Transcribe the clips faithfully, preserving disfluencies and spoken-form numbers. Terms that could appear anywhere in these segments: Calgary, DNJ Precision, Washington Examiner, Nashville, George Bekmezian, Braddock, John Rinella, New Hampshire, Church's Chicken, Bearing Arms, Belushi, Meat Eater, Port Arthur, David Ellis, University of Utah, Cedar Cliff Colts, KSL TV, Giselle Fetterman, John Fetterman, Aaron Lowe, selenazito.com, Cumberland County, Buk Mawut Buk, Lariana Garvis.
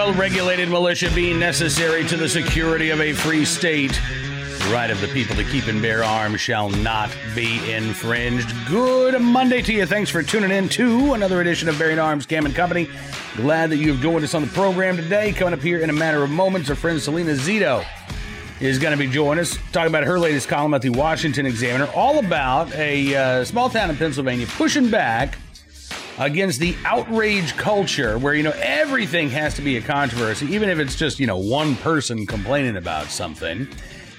well-regulated militia being necessary to the security of a free state, the right of the people to keep and bear arms shall not be infringed. Good Monday to you. Thanks for tuning in to another edition of Bearing Arms, Cam and Company. Glad that you've joined us on the program today. Coming up here in a matter of moments, our friend Selena Zito is going to be joining us, talking about her latest column at the Washington Examiner, all about a uh, small town in Pennsylvania pushing back against the outrage culture where, you know, everything has to be a controversy, even if it's just, you know, one person complaining about something. And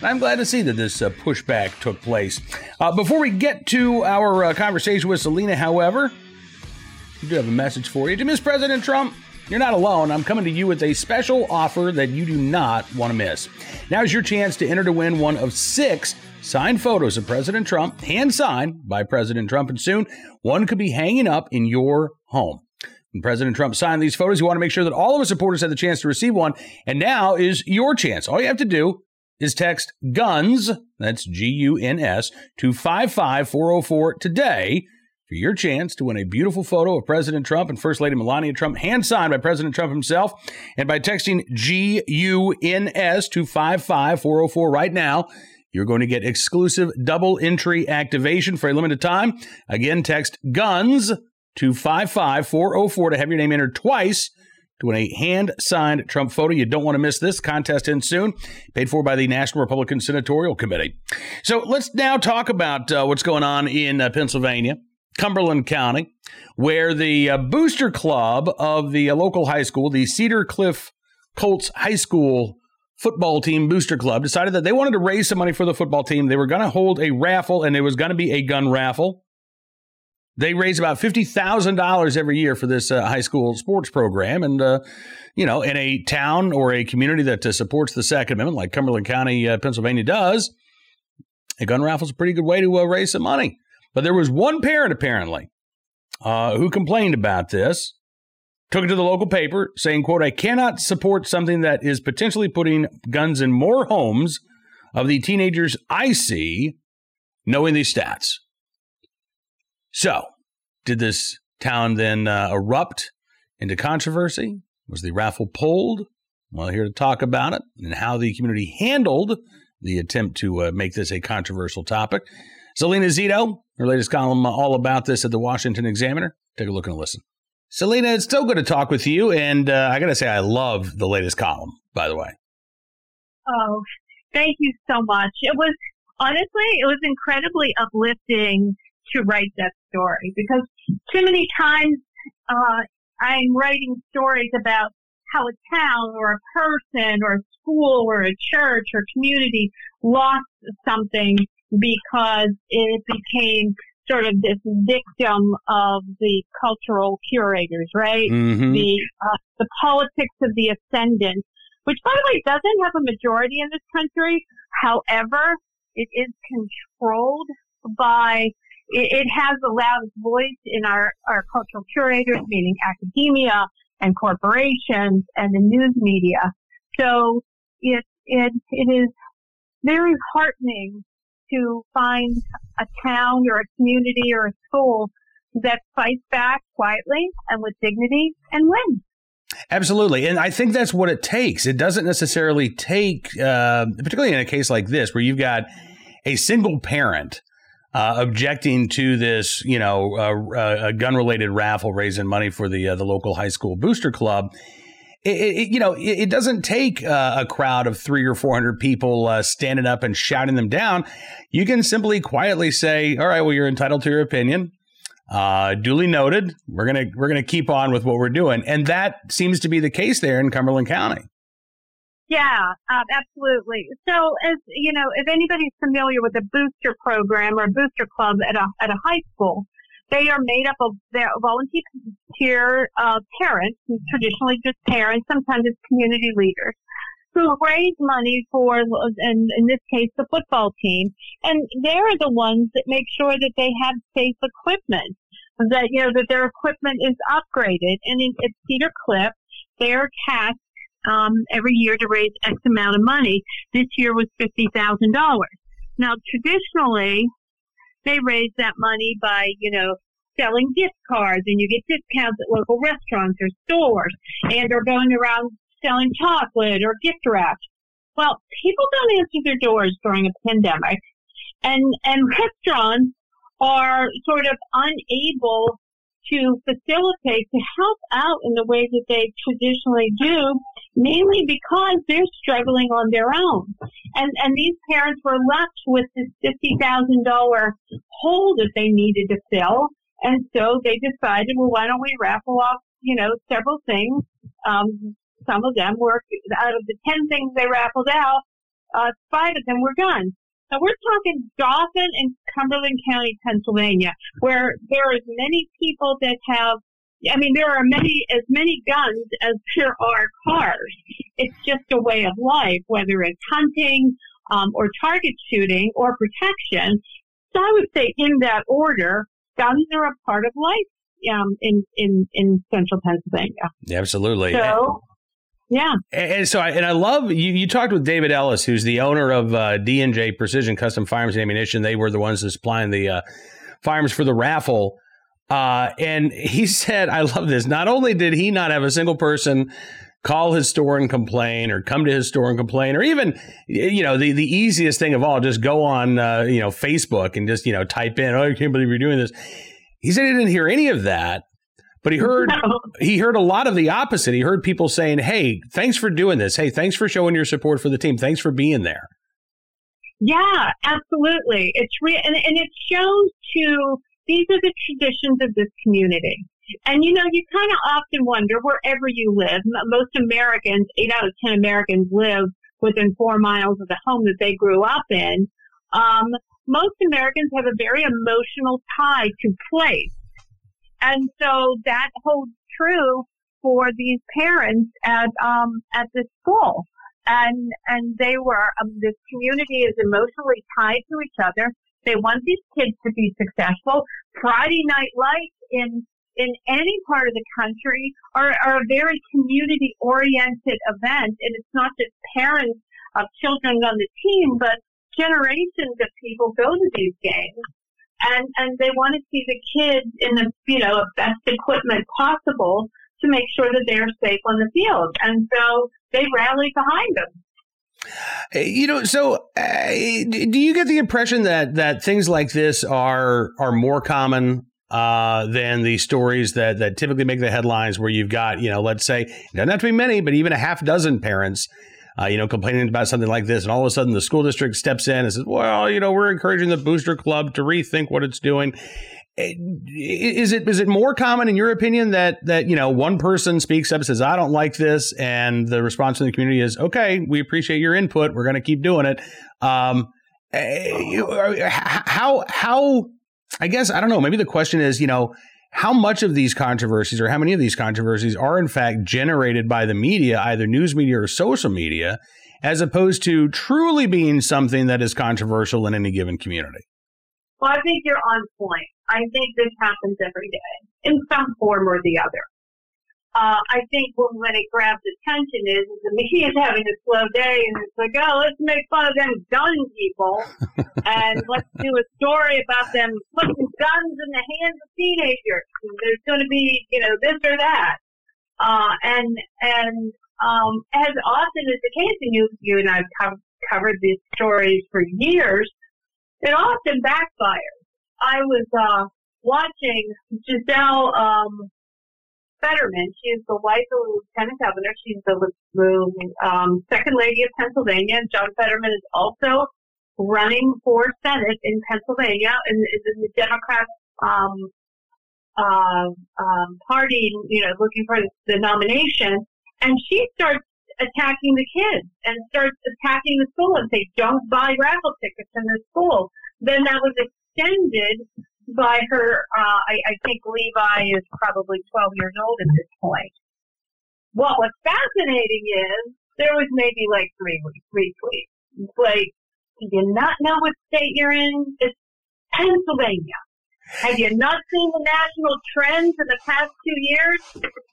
I'm glad to see that this uh, pushback took place. Uh, before we get to our uh, conversation with Selena, however, we do have a message for you. To Miz President Trump, you're not alone. I'm coming to you with a special offer that you do not want to miss. Now's your chance to enter to win one of six signed photos of President Trump, hand-signed by President Trump, and soon one could be hanging up in your home. When President Trump signed these photos, you want to make sure that all of his supporters had the chance to receive one, and now is your chance. All you have to do is text GUNS, that's G U N S, to five five four oh four today for your chance to win a beautiful photo of President Trump and First Lady Melania Trump, hand-signed by President Trump himself. And by texting G U N S to five five four oh four right now, you're going to get exclusive double-entry activation for a limited time. Again, text GUNS to five five four oh four to have your name entered twice to win a hand-signed Trump photo. You don't want to miss this. Contest ends soon. Paid for by the National Republican Senatorial Committee. So let's now talk about uh, what's going on in uh, Pennsylvania. Cumberland County, where the uh, booster club of the uh, local high school, the Cedar Cliff Colts high school football team booster club, decided that they wanted to raise some money for the football team. They were going to hold a raffle, and it was going to be a gun raffle. They raise about fifty thousand dollars every year for this uh, high school sports program. And, uh, you know, in a town or a community that uh, supports the Second Amendment, like Cumberland County, uh, Pennsylvania does, a gun raffle is a pretty good way to uh, raise some money. But there was one parent, apparently, uh, who complained about this, took it to the local paper, saying, quote, "I cannot support something that is potentially putting guns in more homes of the teenagers I see, knowing these stats." So, did this town then uh, erupt into controversy? Was the raffle pulled? Well, here to talk about it and how the community handled the attempt to uh, make this a controversial topic, Selena Zito, her latest column all about this at the Washington Examiner. Take a look and a listen. Selena, it's so good to talk with you, and uh, I got to say I love the latest column, by the way. Oh, thank you so much. It was, honestly, it was incredibly uplifting to write that story, because too many times uh, I'm writing stories about how a town or a person or a school or a church or community lost something because it became sort of this victim of the cultural curators, right? Mm-hmm. The uh, the politics of the ascendant, which, by the way, doesn't have a majority in this country. However, it is controlled by, it, it has the loudest voice in our, our cultural curators, meaning academia and corporations and the news media. So it it it is very heartening to find a town or a community or a school that fights back quietly and with dignity and wins. Absolutely. And I think that's what it takes. It doesn't necessarily take, uh, particularly in a case like this, where you've got a single parent uh, objecting to this, you know, uh, uh, gun-related raffle raising money for the, uh, the local high school booster club. It, it, you know, it, it doesn't take uh, a crowd of three or four hundred people uh, standing up and shouting them down. You can simply quietly say, "All right, well, you're entitled to your opinion. Uh, duly noted. We're gonna we're gonna keep on with what we're doing," and that seems to be the case there in Cumberland County. Yeah, um, absolutely. So, as you know, if anybody's familiar with a booster program or a booster club at a at a high school, they are made up of their volunteer uh, parents, traditionally just parents, sometimes it's community leaders, who raise money for, and in this case, the football team. And they're the ones that make sure that they have safe equipment, that, you know, that their equipment is upgraded. And in, at Cedar Cliff, they're tasked um, every year to raise X amount of money. This year was fifty thousand dollars. Now, traditionally, they raise that money by, you know, selling gift cards, and you get discounts at local restaurants or stores, and are going around selling chocolate or gift wraps. Well, people don't answer their doors during a pandemic, and, and restaurants are sort of unable to facilitate, to help out in the way that they traditionally do, mainly because they're struggling on their own. And and these parents were left with this fifty thousand dollars hole that they needed to fill. And so they decided, well, why don't we raffle off, you know, several things. Um, some of them were, out of the ten things they raffled out, uh, five of them were guns. Now, we're talking Dauphin and Cumberland County, Pennsylvania, where there are as many people that have, I mean, there are many as many guns as there are cars. It's just a way of life, whether it's hunting um, or target shooting or protection. So I would say in that order, guns are a part of life um, in, in, in central Pennsylvania. Absolutely. So, yeah. And so I, and I love you, you talked with David Ellis, who's the owner of uh, D N J Precision Custom Firearms and Ammunition. They were the ones supplying the uh, firearms for the raffle. Uh, and he said, I love this. Not only did he not have a single person call his store and complain or come to his store and complain, or even, you know, the, the easiest thing of all, just go on, uh, you know, Facebook and just, you know, type in, oh, I can't believe you're doing this. He said he didn't hear any of that. But he heard he heard a lot of the opposite. He heard people saying, hey, thanks for doing this. Hey, thanks for showing your support for the team. Thanks for being there. Yeah, absolutely. It's re- and, and it shows, too, these are the traditions of this community. And, you know, you kind of often wonder wherever you live, most Americans, eight out of ten Americans live within four miles of the home that they grew up in. Um, most Americans have a very emotional tie to place. And so that holds true for these parents at um at this school, and and they were um, this community is emotionally tied to each other. They want these kids to be successful. Friday night lights in in any part of the country are, are a very community oriented event, and it's not just parents of children on the team, but generations of people go to these games. And, and they want to see the kids in the, you know, best equipment possible to make sure that they're safe on the field. And so they rally behind them. You know, so uh, do you get the impression that, that things like this are are more common uh, than the stories that, that typically make the headlines where you've got, you know, let's say, it doesn't have to be many, but even a half dozen parents Uh, you know, complaining about something like this, and all of a sudden the school district steps in and says, well, you know, we're encouraging the booster club to rethink what it's doing. Is it is it more common, in your opinion, that, that you know, one person speaks up and says, I don't like this, and the response from the community is, okay, we appreciate your input, we're going to keep doing it. Um, how, how, I guess, I don't know, maybe the question is, you know, how much of these controversies or how many of these controversies are, in fact, generated by the media, either news media or social media, as opposed to truly being something that is controversial in any given community? Well, I think you're on point. I think this happens every day in some form or the other. Uh, I think when, when it grabs attention is, is the media is having a slow day, and it's like, oh, let's make fun of them gun people, and let's do a story about them putting guns in the hands of teenagers. And there's going to be, you know, this or that. Uh, and and um, as often is the case, and you, you and I have co- covered these stories for years, it often backfires. I was uh, watching Giselle um, Fetterman. She's the wife of the lieutenant governor. She's the um, second lady of Pennsylvania. And John Fetterman is also running for Senate in Pennsylvania, and is in the Democrat um, uh, um, party, you know, looking for the nomination. And she starts attacking the kids and starts attacking the school and say, "Don't buy raffle tickets in the school." Then that was extended by her, uh, I, I think Levi is probably twelve years old at this point. What was fascinating is there was maybe like three retweets. Like, do you not know what state you're in? It's Pennsylvania. Have you not seen the national trends in the past two years?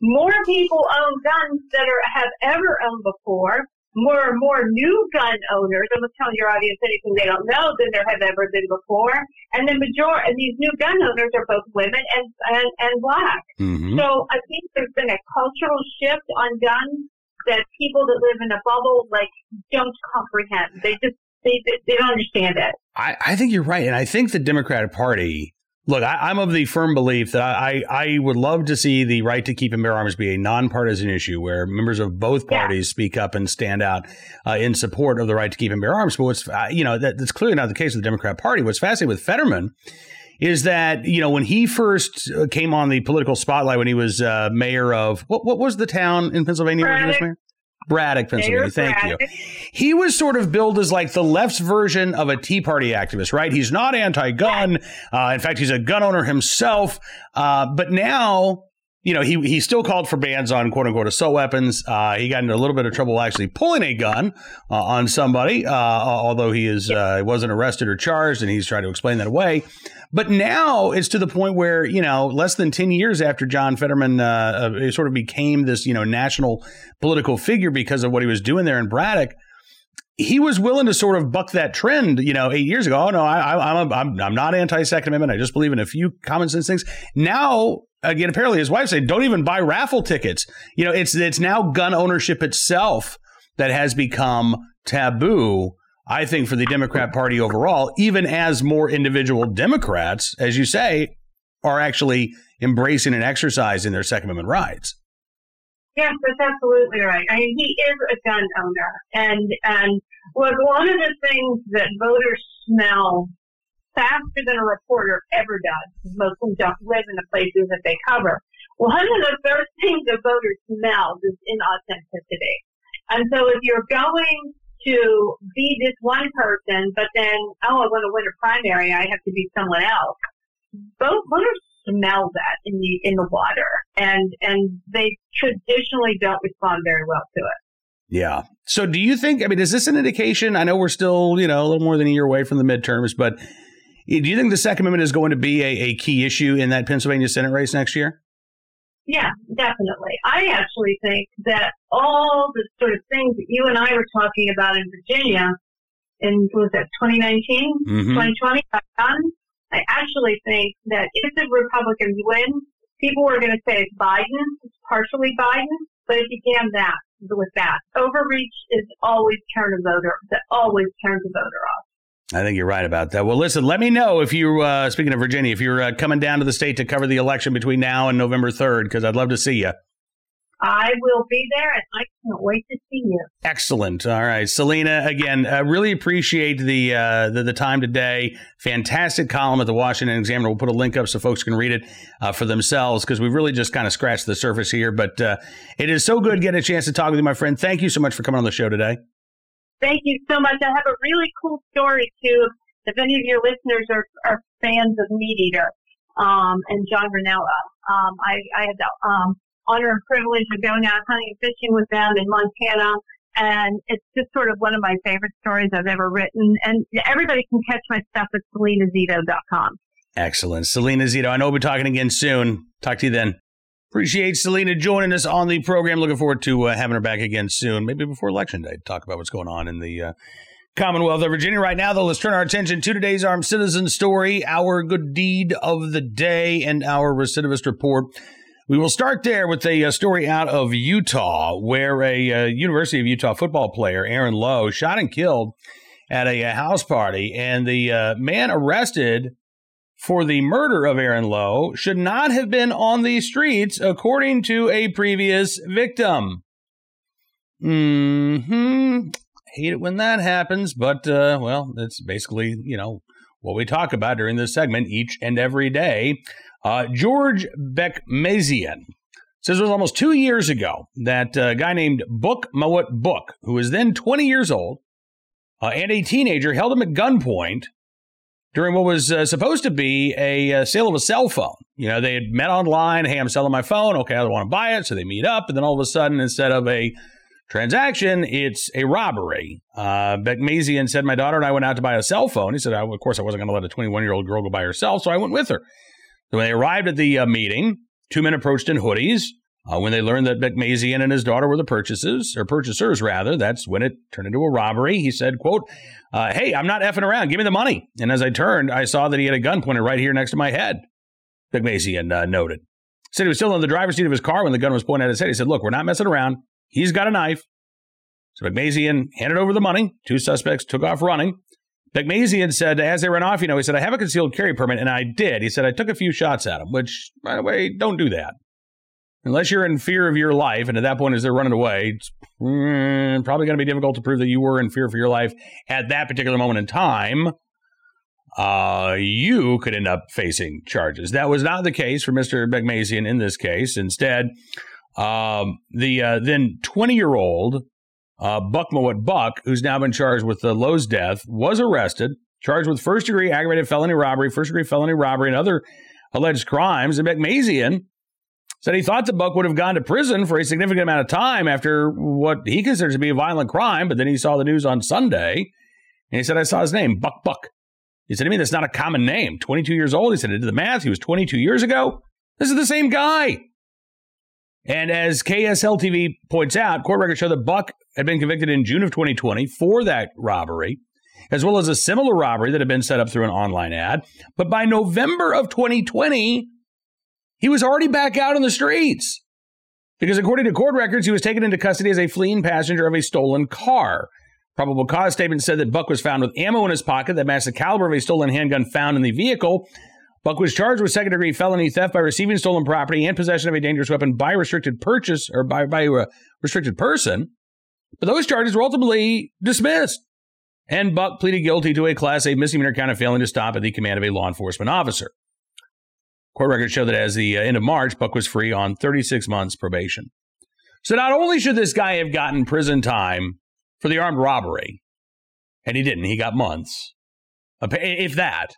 More people own guns than are, have ever owned before. More and more new gun owners. I'm going to tell your audience anything they don't know than there have ever been before. And the majority, and these new gun owners are both women and and, and black. Mm-hmm. So I think there's been a cultural shift on guns that people that live in a bubble, like, don't comprehend. They just, they, they don't understand it. I, I think you're right. And I think the Democratic Party, look, I, I'm of the firm belief that I, I, I would love to see the right to keep and bear arms be a nonpartisan issue where members of both parties yeah. speak up and stand out uh, in support of the right to keep and bear arms. But what's, uh, you know, that, that's clearly not the case with the Democratic Party. What's fascinating with Fetterman is that, you know, when he first came on the political spotlight, when he was uh, mayor of, what, what was the town in Pennsylvania? Braddock, was he mayor? Braddock Pennsylvania. Mayor Thank Braddock. you. He was sort of billed as like the left's version of a Tea Party activist, right? He's not anti-gun. Uh, in fact, he's a gun owner himself. Uh, but now, you know, he he still called for bans on, quote unquote, assault weapons. Uh, he got into a little bit of trouble actually pulling a gun uh, on somebody, uh, although he is uh, wasn't arrested or charged, and he's trying to explain that away. But now it's to the point where, you know, less than ten years after John Fetterman uh, uh, sort of became this, you know, national political figure because of what he was doing there in Braddock, he was willing to sort of buck that trend, you know, eight years ago. Oh, no, I, I'm, I'm I'm not anti-Second Amendment. I just believe in a few common sense things. Now, again, apparently his wife said, don't even buy raffle tickets. You know, it's it's now gun ownership itself that has become taboo, I think, for the Democrat Party overall, even as more individual Democrats, as you say, are actually embracing an exercise in their Second Amendment rights. Yes, that's absolutely right. I mean, he is a gun owner. And and look, one of the things that voters smell faster than a reporter ever does, most of them don't live in the places that they cover. One of the first things that voters smell is inauthenticity. And so if you're going to be this one person, but then, oh, I want to win a primary, I have to be someone else. Both voters smell that in the in the water, and and they traditionally don't respond very well to it. Yeah. So do you think, I mean, is this an indication? I know we're still, you know, a little more than a year away from the midterms, but do you think the Second Amendment is going to be a, a key issue in that Pennsylvania Senate race next year? Yeah, definitely. I actually think that all the sort of things that you and I were talking about in Virginia in, what was that, twenty nineteen, mm-hmm. twenty twenty, I actually think that if the Republicans win, people are going to say it's Biden, it's partially Biden, but it began that with that. Overreach is always turn a voter, that always turns a voter off. I think you're right about that. Well, listen, let me know if you, uh, speaking of Virginia, if you're uh, coming down to the state to cover the election between now and November third, because I'd love to see you. I will be there, and I can't wait to see you. Excellent. All right. Selena, again, I really appreciate the, uh, the the time today. Fantastic column at the Washington Examiner. We'll put a link up so folks can read it uh, for themselves, because we've really just kind of scratched the surface here. But uh, it is so good getting a chance to talk with you, my friend. Thank you so much for coming on the show today. Thank you so much. I have a really cool story, too, if any of your listeners are, are fans of Meat Eater um, and John Rinella. Um, I, I had the um, honor and privilege of going out hunting and fishing with them in Montana, and it's just sort of one of my favorite stories I've ever written. And everybody can catch my stuff at selena zito dot com. Excellent. Selena Zito, I know we'll be talking again soon. Talk to you then. Appreciate Selena joining us on the program. Looking forward to uh, having her back again soon, maybe before Election Day, to talk about what's going on in the uh, Commonwealth of Virginia. Right now, though, let's turn our attention to today's Armed Citizen story, our good deed of the day, and our recidivist report. We will start there with a uh, story out of Utah, where a uh, University of Utah football player, Aaron Lowe, shot and killed at a, a house party, and the uh, man arrested for the murder of Aaron Lowe should not have been on the streets, according to a previous victim. Mm-hmm. Hate it when that happens, but, uh, well, that's basically, you know, what we talk about during this segment each and every day. Uh, George Bekmezian says it was almost two years ago that a guy named Buk Mawut Buk, who was then twenty years old, uh, and a teenager, held him at gunpoint during what was uh, supposed to be a uh, sale of a cell phone. You know, they had met online. Hey, I'm selling my phone. Okay, I don't want to buy it. So they meet up. And then all of a sudden, instead of a transaction, it's a robbery. Uh, Bekmezian said, my daughter and I went out to buy a cell phone. He said, I, of course, I wasn't going to let a twenty-one-year-old girl go by herself. So I went with her. So when they arrived at the uh, meeting, two men approached in hoodies. Uh, when they learned that Bekmezian and his daughter were the purchases, or purchasers, rather, that's when it turned into a robbery. He said, quote, uh, hey, I'm not effing around. Give me the money. And as I turned, I saw that he had a gun pointed right here next to my head, Bekmezian uh, noted. Said he was still in the driver's seat of his car when the gun was pointed at his head. He said, look, we're not messing around. He's got a knife. So Bekmezian handed over the money. Two suspects took off running. Bekmezian said, as they ran off, you know, he said, I have a concealed carry permit, and I did. He said, I took a few shots at him, which, by the way, don't do that. Unless you're in fear of your life, and at that point, as they're running away, it's probably going to be difficult to prove that you were in fear for your life at that particular moment in time. Uh, you could end up facing charges. That was not the case for Mister Bekmezian in this case. Instead, um, the uh, then twenty-year-old uh, Buk Mawut Buk, who's now been charged with uh, Lowe's death, was arrested, charged with first-degree aggravated felony robbery, first-degree felony robbery, and other alleged crimes. And Bekmezian said he thought the Buk would have gone to prison for a significant amount of time after what he considers to be a violent crime, but then he saw the news on Sunday, and he said, I saw his name, Buk Buk. He said, I mean, that's not a common name. twenty-two years old. He said, I did the math. He was twenty-two years ago. This is the same guy. And as K S L T V points out, court records show that Buk had been convicted in June of twenty twenty for that robbery, as well as a similar robbery that had been set up through an online ad. But by November of twenty twenty, he was already back out on the streets because, according to court records, he was taken into custody as a fleeing passenger of a stolen car. Probable cause statement said that Buk was found with ammo in his pocket that matched the caliber of a stolen handgun found in the vehicle. Buk was charged with second-degree felony theft by receiving stolen property and possession of a dangerous weapon by restricted purchase or by, by a restricted person. But those charges were ultimately dismissed. And Buk pleaded guilty to a Class A misdemeanor count of failing to stop at the command of a law enforcement officer. Court records show that as the end of March, Buk was free on thirty-six months probation. So not only should this guy have gotten prison time for the armed robbery, and he didn't. He got months, if that.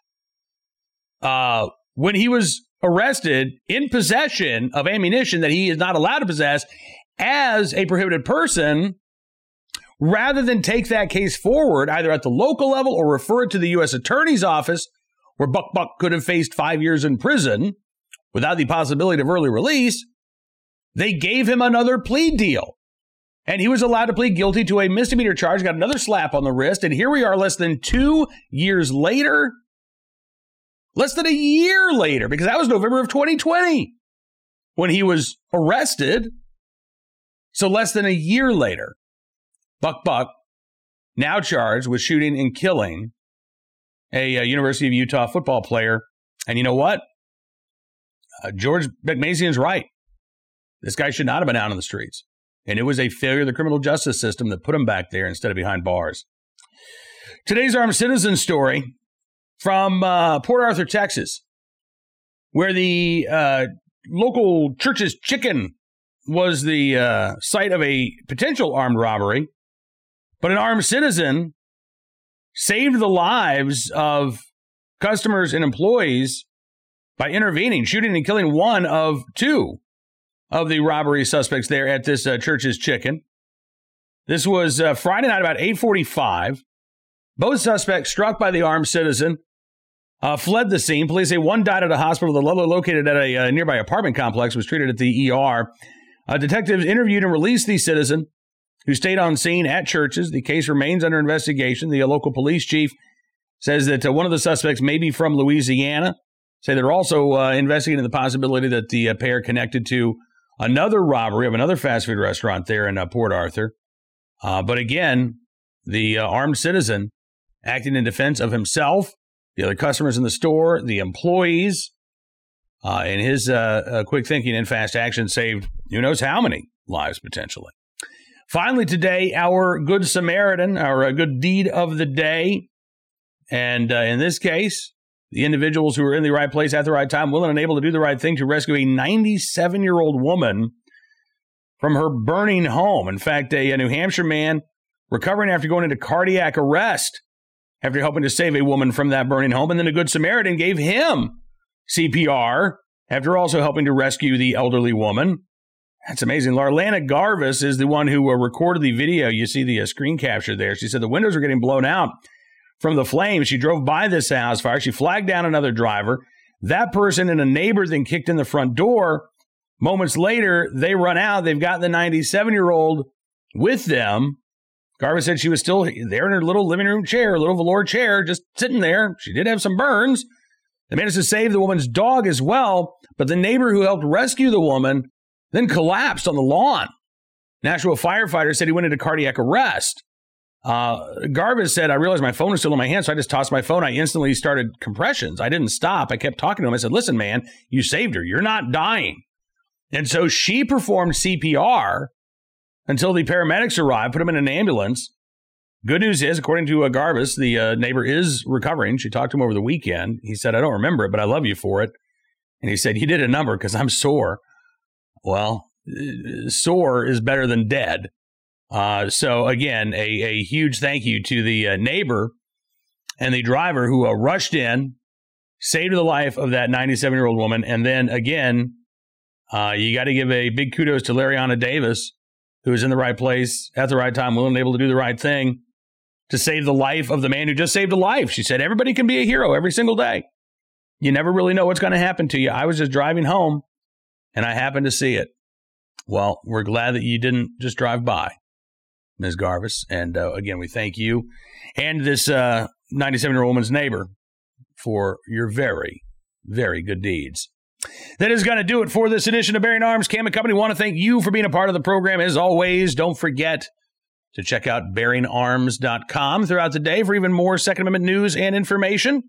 Uh, when he was arrested in possession of ammunition that he is not allowed to possess as a prohibited person, rather than take that case forward, either at the local level or refer it to the U S Attorney's Office, where Buk Buk could have faced five years in prison without the possibility of early release, they gave him another plea deal. And he was allowed to plead guilty to a misdemeanor charge, got another slap on the wrist. And here we are less than two years later, less than a year later, because that was November of twenty twenty when he was arrested. So less than a year later, Buk Buk now charged with shooting and killing a uh, University of Utah football player. And you know what? Uh, George Bekmezian's right. This guy should not have been out on the streets. And it was a failure of the criminal justice system that put him back there instead of behind bars. Today's Armed Citizen story from uh, Port Arthur, Texas, where the uh, local Church's Chicken was the uh, site of a potential armed robbery. But an armed citizen saved the lives of customers and employees by intervening, shooting and killing one of two of the robbery suspects there at this uh, Church's Chicken. This was uh, Friday night about eight forty-five. Both suspects, struck by the armed citizen, uh, fled the scene. Police say one died at a hospital. The other, located at a uh, nearby apartment complex, was treated at the E R. Uh, detectives interviewed and released the citizen who stayed on scene at Church's. The case remains under investigation. The uh, local police chief says that uh, one of the suspects may be from Louisiana. Say they're also uh, investigating the possibility that the uh, pair connected to another robbery of another fast food restaurant there in uh, Port Arthur. Uh, but again, the uh, armed citizen acting in defense of himself, the other customers in the store, the employees, uh, and his uh, uh, quick thinking and fast action saved who knows how many lives potentially. Finally today, our Good Samaritan, our uh, good deed of the day. And uh, in this case, the individuals who were in the right place at the right time, willing and able to do the right thing to rescue a ninety-seven-year-old woman from her burning home. In fact, a, a New Hampshire man recovering after going into cardiac arrest after helping to save a woman from that burning home. And then a Good Samaritan gave him C P R after also helping to rescue the elderly woman. That's amazing. Lariana Garvis is the one who uh, recorded the video. You see the uh, screen capture there. She said the windows were getting blown out from the flames. She drove by this house fire. She flagged down another driver. That person and a neighbor then kicked in the front door. Moments later, they run out. They've got the ninety-seven-year-old with them. Garvis said she was still there in her little living room chair, little velour chair, just sitting there. She did have some burns. They managed to save the woman's dog as well, but the neighbor who helped rescue the woman then collapsed on the lawn. Nashville firefighter said he went into cardiac arrest. Uh, Garvis said, I realized my phone was still in my hand, so I just tossed my phone. I instantly started compressions. I didn't stop. I kept talking to him. I said, listen, man, you saved her. You're not dying. And so she performed C P R until the paramedics arrived, put him in an ambulance. Good news is, according to uh, Garvis, the uh, neighbor is recovering. She talked to him over the weekend. He said, I don't remember it, but I love you for it. And he said, you did a number because I'm sore. Well, sore is better than dead. Uh, so, again, a, a huge thank you to the uh, neighbor and the driver who uh, rushed in, saved the life of that ninety-seven-year-old woman. And then, again, uh, you got to give a big kudos to Lariana Garvis, who was in the right place at the right time, willing and able to do the right thing to save the life of the man who just saved a life. She said, everybody can be a hero every single day. You never really know what's going to happen to you. I was just driving home, and I happened to see it. Well, we're glad that you didn't just drive by, Miz Garvis. And uh, again, we thank you and this uh, ninety-seven-year-old woman's neighbor for your very, very good deeds. That is going to do it for this edition of Bearing Arms. Cam and Company want to thank you for being a part of the program. As always, don't forget to check out bearing arms dot com throughout the day for even more Second Amendment news and information.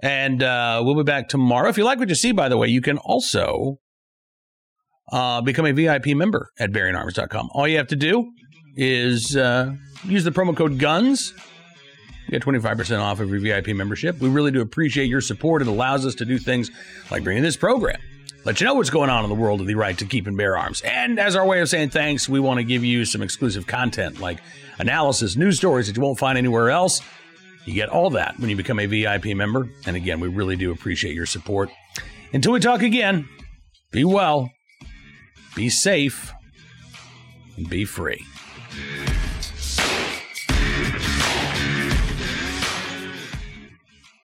And uh, we'll be back tomorrow. If you like what you see, by the way, you can also uh, become a V I P member at bearing arms dot com. All you have to do is uh, use the promo code GUNS. You get twenty-five percent off of your V I P membership. We really do appreciate your support. It allows us to do things like bringing this program, let you know what's going on in the world of the right to keep and bear arms. And as our way of saying thanks, we want to give you some exclusive content like analysis, news stories that you won't find anywhere else. You get all that when you become a V I P member. And again, we really do appreciate your support. Until we talk again, be well, be safe, and be free.